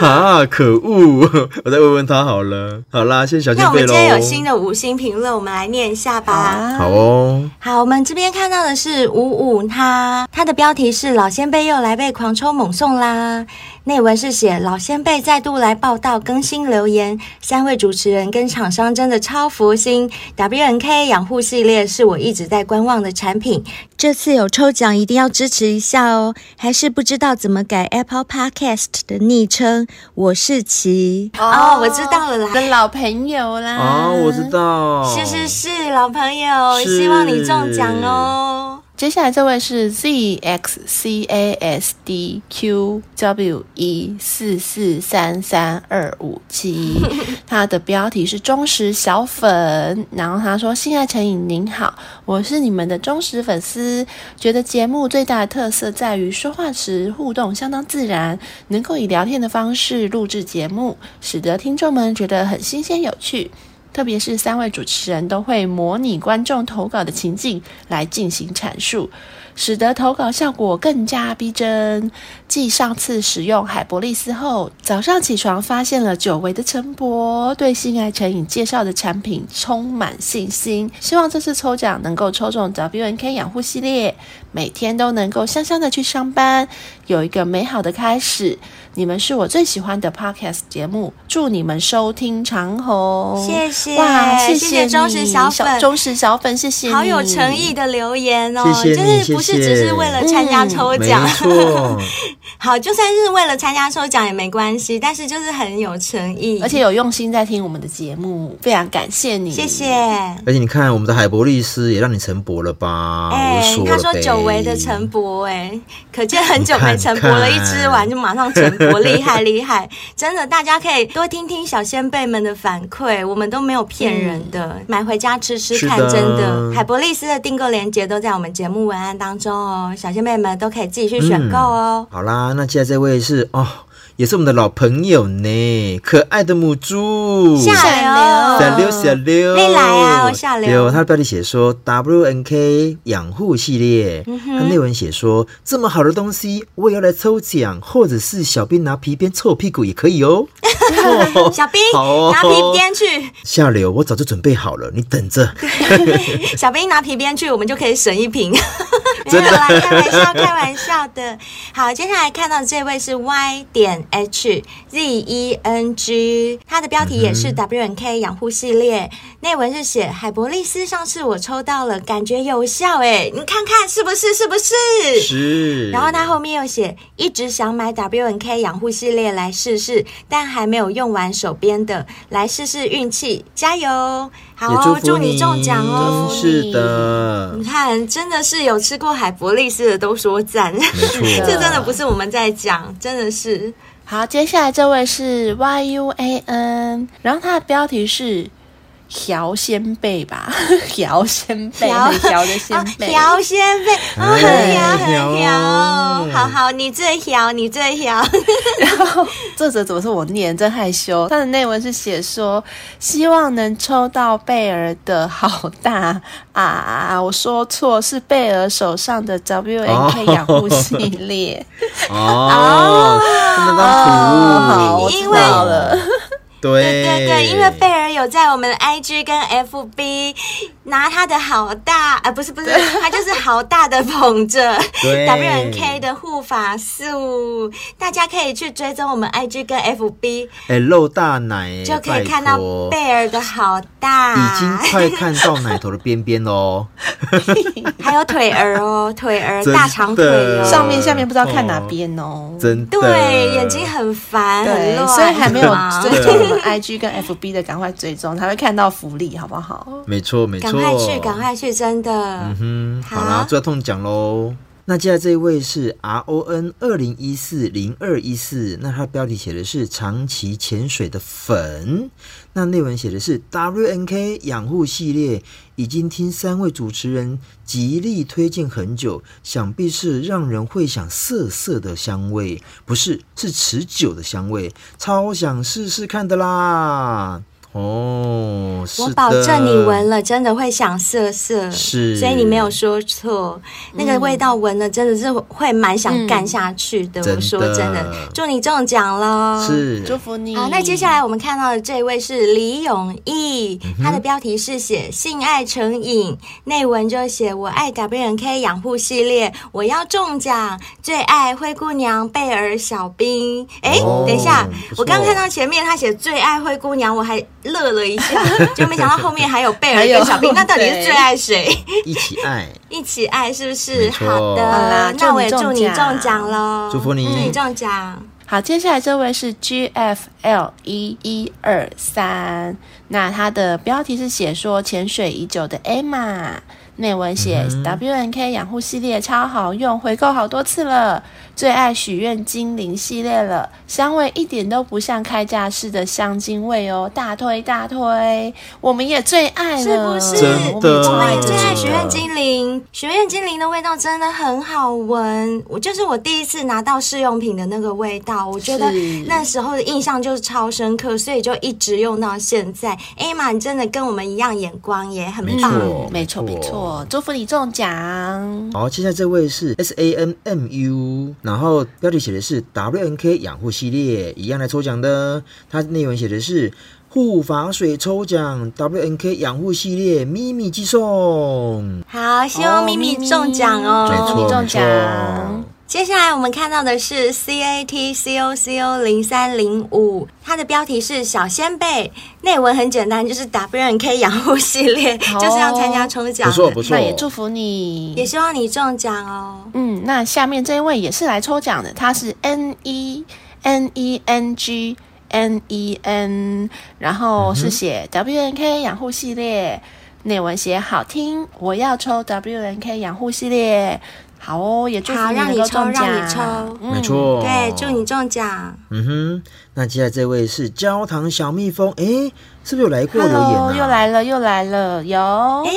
他啊，可恶！我再问问他好了。好啦，谢谢小仙贝咯。那我们今天有新的五星评论，我们来念一下吧。啊、好哦。好，我们这边看到的是五五他，他的标题是老仙贝又来被狂抽猛送啦。内文是写老仙贝再度来报道更新留言，三位主持人跟厂商真的超佛心。W and K 养护系列是我一直在观望的产品，这次有抽奖一定要支持一下哦。还是不知道怎么改 Apple Podcast 的昵称，我是琪哦、oh, 我知道了啦，跟老朋友啦哦、oh, 我知道，是是是老朋友，希望你中奖哦。接下来这位是 Z X C A S D Q W E 四四三三二五七 他的标题是忠实小粉，然后他说性爱成瘾您好，我是你们的忠实粉丝，觉得节目最大的特色在于说话时互动相当自然，能够以聊天的方式录制节目，使得听众们觉得很新鲜有趣，特别是三位主持人都会模拟观众投稿的情境来进行阐述，使得投稿效果更加逼真。继上次使用海博利斯后，早上起床发现了久违的陈伯对性爱成瘾介绍的产品充满信心，希望这次抽奖能够抽中 W and K 养护系列，每天都能够香香的去上班，有一个美好的开始。你们是我最喜欢的 podcast 节目，祝你们收听长虹。谢谢，哇，谢谢你，忠实小粉，忠实小粉，谢谢你，好有诚意的留言哦，谢谢你，就是不是只是为了参加抽奖，嗯、没错。好，就算是为了参加抽奖也没关系，但是就是很有诚意，而且有用心在听我们的节目，非常感谢你，谢谢。而且你看，我们的海博律师也让你陈伯了吧？哎、欸，他说久违的陈伯，哎，可见很久没陈伯了，一支完就马上陈伯。我厉害厉害，真的，大家可以多听听小仙贝们的反馈，我们都没有骗人的、嗯、买回家吃吃看，真的，海博利斯的订购链接都在我们节目文案当中哦，小仙贝们都可以自己去选购哦、嗯、好啦，那接下来这位是哦也是我们的老朋友呢，可爱的母猪小刘，小刘你来啊，我小刘。他的标题写说 W and K 养护系列，嗯、他内文写说这么好的东西我也要来抽奖，或者是小兵拿皮鞭臭屁股也可以哦。哦小兵、哦、拿皮鞭去，小刘我早就准备好了，你等着。小兵拿皮鞭去，我们就可以省一瓶。真的啦，开玩笑，开玩笑的。好，接下来看到这位是 Y H Z E N G， 他的标题也是 W and K 养护系列，内、嗯、文是写海博利斯上次我抽到了，感觉有效耶，你看看是不是，是不是是。然后他后面又写一直想买 W and K 养护系列来试试，但还没有用完手边的，来试试运气，加油。好哦，祝你中奖哦。是的，你看真的是有吃过海博利斯的都说赞。这真的不是我们在讲，真的是。好，接下来这位是 Y U A N， 然后他的标题是调鲜贝吧，调鲜贝，调的鲜贝，调鲜贝，很调很调，好好，你最调，你最调。然后作者怎么说我念真害羞，他的内文是写说希望能抽到贝尔的好大啊，我说错，是贝尔手上的 W and K 养护系列。哦，真的当苦，因为了。对对对，因为贝尔有在我们的 I G 跟 F B 拿他的好大啊、呃，不是不是，他就是好大的捧着 W and K 的护发素，大家可以去追踪我们 I G 跟 F B， 哎，露大奶就可以看到贝尔的好大，已经快看到奶头的边边喽，还有腿儿哦，腿儿大长腿哦，上面下面不知道看哪边哦，真的，对，眼睛很烦很乱，所以还没有追踪。I G 跟 F B 的赶快追踪，才会看到福利，好不好？没错，没错，赶快去，赶快去，真的。嗯哼，好啦，就要中奖喽。那接下来这一位是 R O N 二零一四零二一四， 那他标题写的是长期潜水的粉，那内文写的是 W and K 养护系列已经听三位主持人极力推荐很久，想必是让人会想涩涩的香味，不是，是持久的香味，超想试试看的啦。哦，是的，我保证你闻了真的会想涩涩，是，所以你没有说错、嗯、那个味道闻了真的是会蛮想干下去的、嗯、我说真的，祝你中奖咯，是，祝福你。好，那接下来我们看到的这位是李永毅、嗯、他的标题是写性爱成瘾，内文就写我爱 W and K 养护系列，我要中奖，最爱灰姑娘贝尔小兵。哎、哦，等一下，我刚看到前面他写最爱灰姑娘，我还乐了一下，就没想到后面还有贝尔跟小兵，那到底是最爱谁？一起爱，一起爱，是不是？好的，好啦，那我也祝你中奖喽，祝福你，祝你中奖。好，接下来这位是 G F L 一一二三， 那他的标题是写说潜水已久的 Emma， 内文写、嗯、W and K 养护系列超好用，回购好多次了，最爱许愿精灵系列了，香味一点都不像开架式的香精味哦，大推大推，我们也最爱了，是不是？真的，我们也最爱许愿精灵，许愿精灵的味道真的很好闻，我就是我第一次拿到试用品的那个味道，我觉得那时候的印象就是超深刻，所以就一直用到现在。艾玛，你真的跟我们一样眼光也很棒，没错没错，祝福你中奖。好，接下来这位是 S A N M U， 然后标题写的是 W and K 养护系列，一样来抽奖的，他内文写的是护发水抽奖 W and K 养护系列，咪咪寄送。好，希望咪咪中奖哦，祝你中奖。接下来我们看到的是 C A T C O C O 零三零五， 它的标题是小仙贝，内文很简单，就是 W and K 养护系列、哦、就是要参加抽奖，不错不错，那也祝福你，也希望你中奖哦。嗯，那下面这一位也是来抽奖的，他是 N E N E N G N E N， 然后是写 W and K 养护系列，内文写好听，我要抽 W and K 养护系列。好哦，也祝你能够中奖，让你抽，让你抽，嗯、没错，对，祝你中奖。嗯哼，那接下来这位是焦糖小蜜蜂，哎，是不是有来过留言啊？ Hello, 又来了，又来了，有，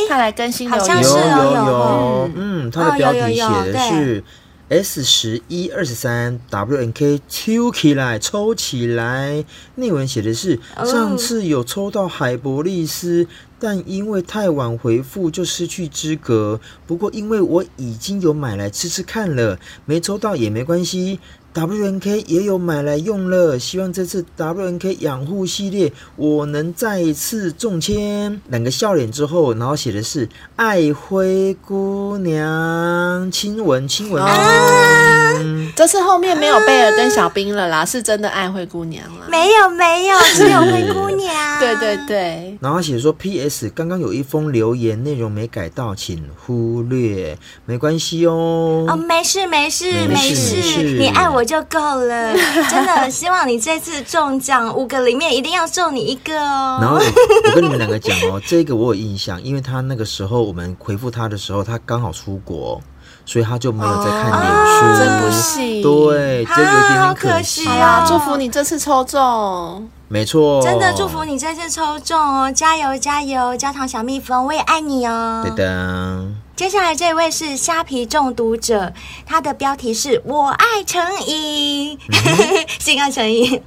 他来更新留言，好像是有有有，嗯，他的标题写的是。S 十一 二十三 W and K 抽起来抽起来，内文写的是上次有抽到海博利斯，但因为太晚回复就失去资格，不过因为我已经有买来吃吃看了，没抽到也没关系， W and K 也有买来用了，希望这次 W and K 养护系列我能再次中签，两个笑脸之后，然后写的是爱灰姑娘，亲吻亲吻、啊、这次后面没有贝尔跟小兵了啦，是真的爱灰姑娘啦，没有没有只有灰姑娘对对对，然后写说 P S刚刚有一封留言内容没改到，请忽略，没关系哦。哦，没事没事没 事, 没事, 没事，你爱我就够了。真的，希望你这次中奖，五个里面一定要中你一个哦。然后我跟你们两个讲哦，这个我有印象，因为他那个时候我们回复他的时候，他刚好出国。所以他就没有在看脸书、哦、真不行，对，这有点点可惜啊，祝福你这次抽中，没错，真的祝福你这次抽中哦，加油加油，焦糖小蜜蜂我也爱你哦，对的。接下来这位是虾皮中毒者，他的标题是我爱成瘾、嗯、性爱成瘾。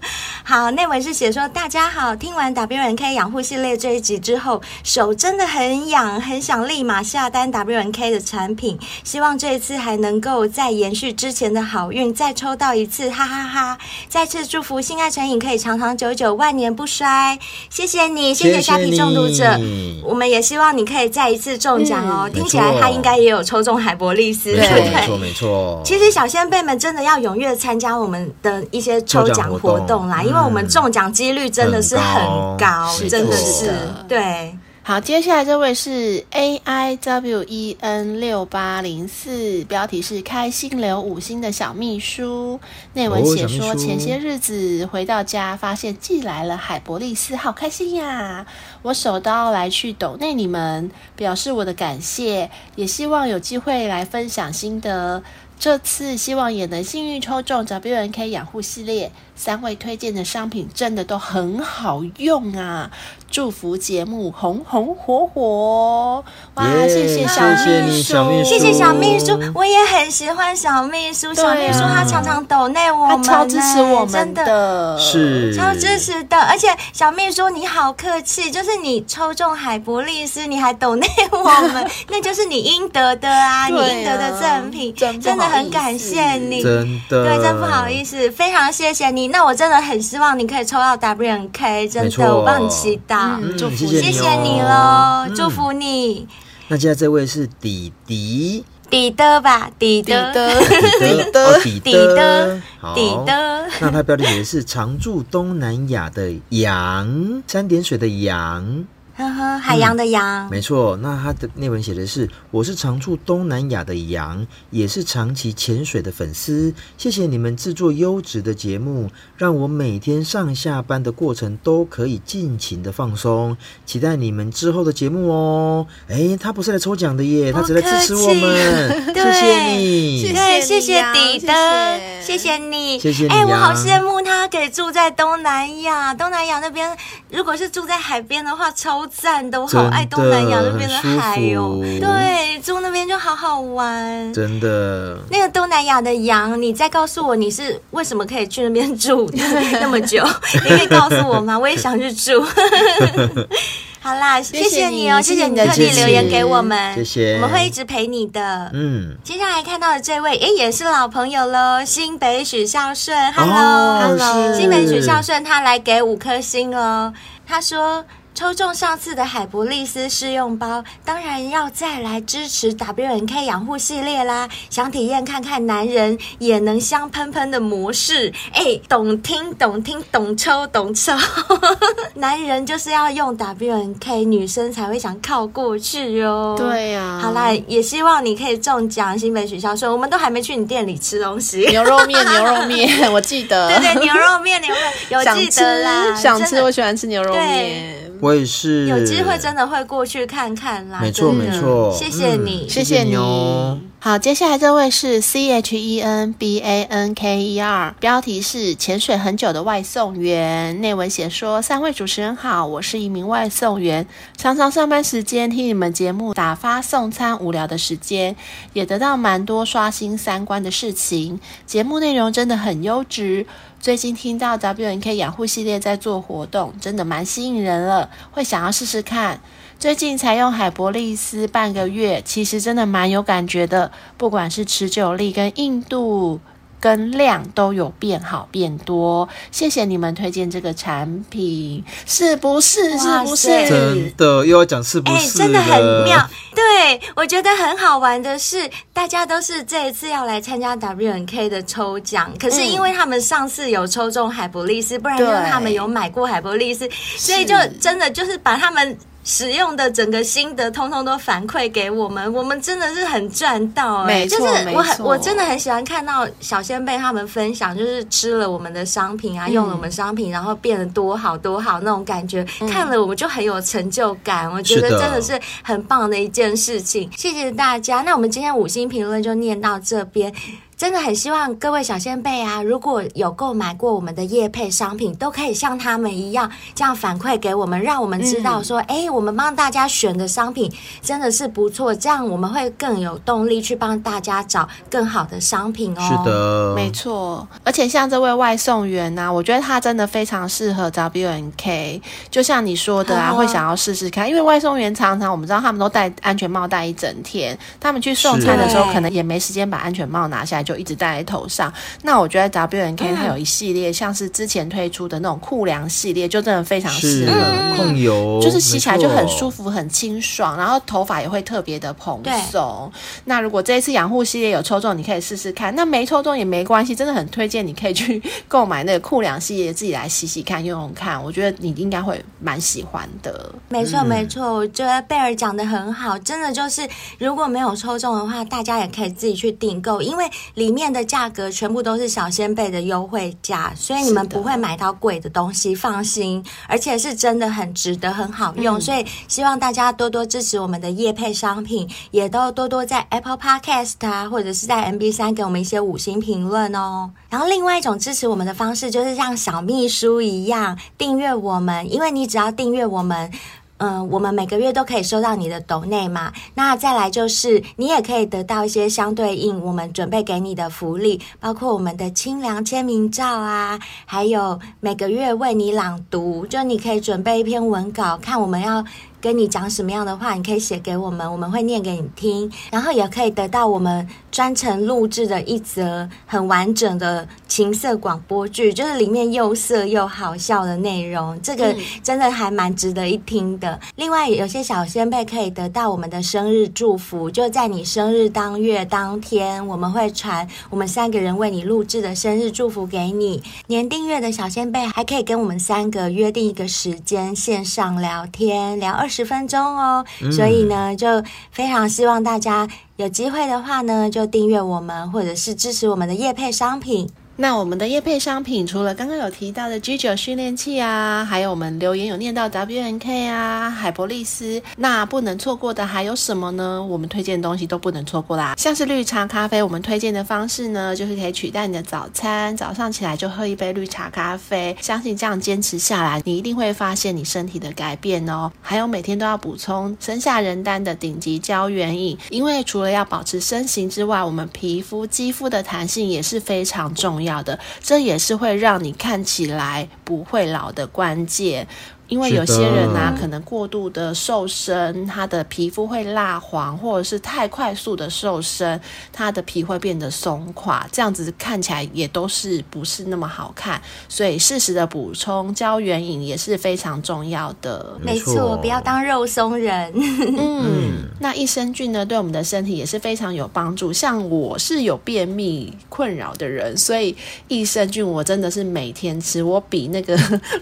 好，内文是写说大家好，听完 W and K 养护系列这一集之后，手真的很痒，很想立马下单 W and K 的产品，希望这一次还能够再延续之前的好运，再抽到一次，哈哈哈哈，再次祝福性爱成瘾可以长长久久，万年不衰，谢谢你，谢谢虾皮中毒者，我们也希望你可以再一次中奖哦、嗯、听起来他应该也有抽中海博利斯，没错没错没错。其实小先辈们真的要踊跃参加我们的一些抽奖活动啦，因为我们中奖几率真的是很高，真的是，对。好，接下来这位是 A I W E N 六八零四， 标题是开心留五星的小秘书，内文写说、哦、前些日子回到家发现寄来了海博利斯，好开心呀，我手刀来去抖内你们，表示我的感谢，也希望有机会来分享心得，这次希望也能幸运抽中 W and K 养护系列，三位推荐的商品真的都很好用啊，祝福节目红红火火，哇、yeah, 谢谢小秘书，谢谢小秘书，我也很喜欢小秘书、啊、小秘书他常常抖内我们、欸、他超支持我们 的, 的是超支持的，而且小秘书你好客气，就是你抽中海博利斯你还抖内我们那就是你应得的 啊, 啊你应得的赠品，真的很感谢你，真的，对，真不好意思，非常谢谢你，那我真的很希望你可以抽到 W and K， 真的我帮你祈祷、嗯、祝福，谢谢你咯、嗯、祝福你。那现在这位是弟弟底的吧，底的底的底的底的，那他标题写的是常驻东南亚的洋，三点水的洋，呵呵，海洋的洋、嗯、没错，那他的内文写的是我是常驻东南亚的洋，也是长期潜水的粉丝，谢谢你们制作优质的节目，让我每天上下班的过程都可以尽情的放松，期待你们之后的节目哦。哎，他不是来抽奖的耶，他只来支持我们，谢谢你，谢谢谢谢迪的，谢谢你，谢谢你，哎，我好羡慕他可以住在东南亚，东南亚那边如果是住在海边的话超赞的，我好爱东南亚那边的海哦，对，住那边就好好玩，真的。那个东南亚的洋，你再告诉我你是为什么可以去那边住那么久，你可以告诉我吗？我也想去住。好啦，谢谢你哦，谢谢你特地留言给我们，谢谢，我们会一直陪你的。嗯，接下来看到的这位，哎，也是老朋友喽，新北许孝顺 ，Hello Hello， 新北许孝顺他来给五颗星哦，他说。抽中上次的海博利斯试用包，当然要再来支持 W and K 养护系列啦，想体验看看男人也能香喷喷的模式，哎，懂听懂听懂抽懂抽男人就是要用 W and K， 女生才会想靠过去哦，对啊，好啦，也希望你可以中奖，新北许孝顺，我们都还没去你店里吃东西，牛肉面牛肉面我记得，对对，牛肉面牛肉面有记得啦，想 吃, 想吃我喜欢吃牛肉面，我也是，有机会真的会过去看看啦，没错没错，谢谢你、嗯、谢谢你。好，接下来这位是 C H E N B A N K E R， 标题是潜水很久的外送员。内文写说，三位主持人好，我是一名外送员，常常上班时间听你们节目打发送餐无聊的时间，也得到蛮多刷新三观的事情，节目内容真的很优质。最近听到 W and K 养护系列在做活动，真的蛮吸引人了，会想要试试看。最近才用海博利斯半个月，其实真的蛮有感觉的，不管是持久力跟硬度跟量都有变好变多。谢谢你们推荐这个产品，是不是？是不是？真的又要讲是不是、欸？真的很妙。对，我觉得很好玩的是，大家都是这一次要来参加 W and K 的抽奖，可是因为他们上次有抽中海博利斯，不然就是他们有买过海博利斯，所以就真的就是把他们使用的整个心得通通都反馈给我们，我们真的是很赚到、欸、没错，就是我很我真的很喜欢看到小仙贝他们分享，就是吃了我们的商品啊、嗯、用了我们商品然后变得多好多好那种感觉、嗯、看了我们就很有成就感，我觉得真的是很棒的一件事情。谢谢大家，那我们今天五星评论就念到这边，真的很希望各位小仙贝啊，如果有购买过我们的业配商品，都可以像他们一样这样反馈给我们，让我们知道说哎、嗯欸，我们帮大家选的商品真的是不错，这样我们会更有动力去帮大家找更好的商品哦。是的，没错。而且像这位外送员啊，我觉得他真的非常适合 W and K， 就像你说的啊、哦、会想要试试看，因为外送员常常我们知道他们都戴安全帽戴一整天，他们去送餐的时候可能也没时间把安全帽拿下来就一直戴在头上。那我觉得 W and K 它有一系列、嗯、像是之前推出的那种酷凉系列就真的非常适合控油，就是洗起来就很舒服很清爽，然后头发也会特别的蓬松。那如果这一次养护系列有抽中你可以试试看，那没抽中也没关系，真的很推荐你可以去购买那个酷凉系列自己来洗洗看用用看，我觉得你应该会蛮喜欢的。没错没错，我觉得贝尔讲得很好，真的就是如果没有抽中的话大家也可以自己去订购，因为里面的价格全部都是小仙贝的优惠价，所以你们不会买到贵的东西，放心，而且是真的很值得很好用、嗯、所以希望大家多多支持我们的业配商品，也都多多在 Apple Podcast 啊或者是在 M B 三 给我们一些五星评论哦。然后另外一种支持我们的方式就是像小秘书一样订阅我们，因为你只要订阅我们嗯，我们每个月都可以收到你的抖内嘛，那再来就是你也可以得到一些相对应我们准备给你的福利，包括我们的清凉签名照啊，还有每个月为你朗读，就你可以准备一篇文稿，看我们要跟你讲什么样的话，你可以写给我们，我们会念给你听，然后也可以得到我们专程录制的一则很完整的情色广播剧，就是里面又色又好笑的内容，这个真的还蛮值得一听的、嗯、另外有些小仙贝可以得到我们的生日祝福，就在你生日当月当天我们会传我们三个人为你录制的生日祝福给你，年订阅的小仙贝还可以跟我们三个约定一个时间线上聊天，聊二十十分钟哦、嗯、所以呢就非常希望大家有机会的话呢就订阅我们或者是支持我们的业配商品。那我们的业配商品除了刚刚有提到的 G 九 训练器啊，还有我们留言有念到 W and K 啊海博利斯，那不能错过的还有什么呢？我们推荐的东西都不能错过啦，像是绿茶咖啡，我们推荐的方式呢就是可以取代你的早餐，早上起来就喝一杯绿茶咖啡，相信这样坚持下来你一定会发现你身体的改变哦。还有每天都要补充生下人丹的顶级胶原饮，因为除了要保持身形之外，我们皮肤肌肤的弹性也是非常重要要的，这也是会让你看起来不会老的关键。因为有些人啊可能过度的瘦身，他的皮肤会蜡黄，或者是太快速的瘦身，他的皮会变得松垮，这样子看起来也都是不是那么好看，所以适时的补充胶原饮也是非常重要的。没错，不要当肉松人嗯，那益生菌呢对我们的身体也是非常有帮助，像我是有便秘困扰的人，所以益生菌我真的是每天吃，我比那个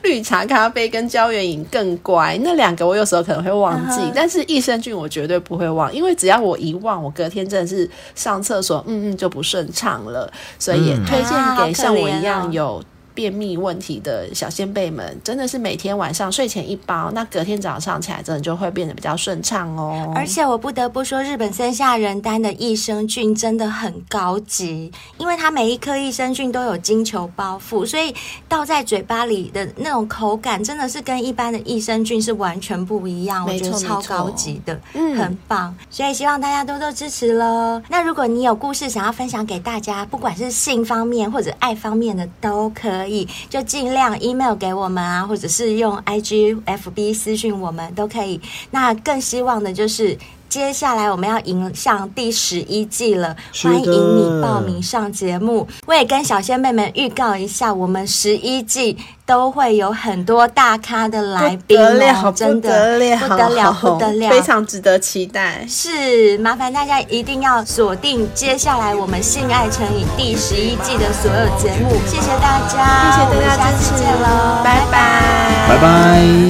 绿茶咖啡跟胶原原因更乖，那两个我有时候可能会忘记、uh-huh. 但是益生菌我绝对不会忘，因为只要我一忘我隔天真的是上厕所嗯嗯就不顺畅了，所以也推荐给像我一样有便秘问题的小先辈们，真的是每天晚上睡前一包，那隔天早上起来真的就会变得比较顺畅哦。而且我不得不说，日本山下仁丹的益生菌真的很高级，因为它每一颗益生菌都有金球包覆，所以倒在嘴巴里的那种口感真的是跟一般的益生菌是完全不一样，我觉得超高级的，嗯，很棒，所以希望大家多多支持咯。那如果你有故事想要分享给大家，不管是性方面或者爱方面的都可以，就尽量 email 给我们啊，或者是用 I G F B 私讯我们都可以。那更希望的就是接下来我们要迎向第十一季了，欢迎你报名上节目。我也跟小仙妹们预告一下，我们十一季都会有很多大咖的来宾、哦、真的不得了，不得了，非常值得期待。是，麻烦大家一定要锁定接下来我们性爱成瘾第十一季的所有节目。谢谢大家，谢谢大家支持，我们下次见咯，拜拜，拜拜。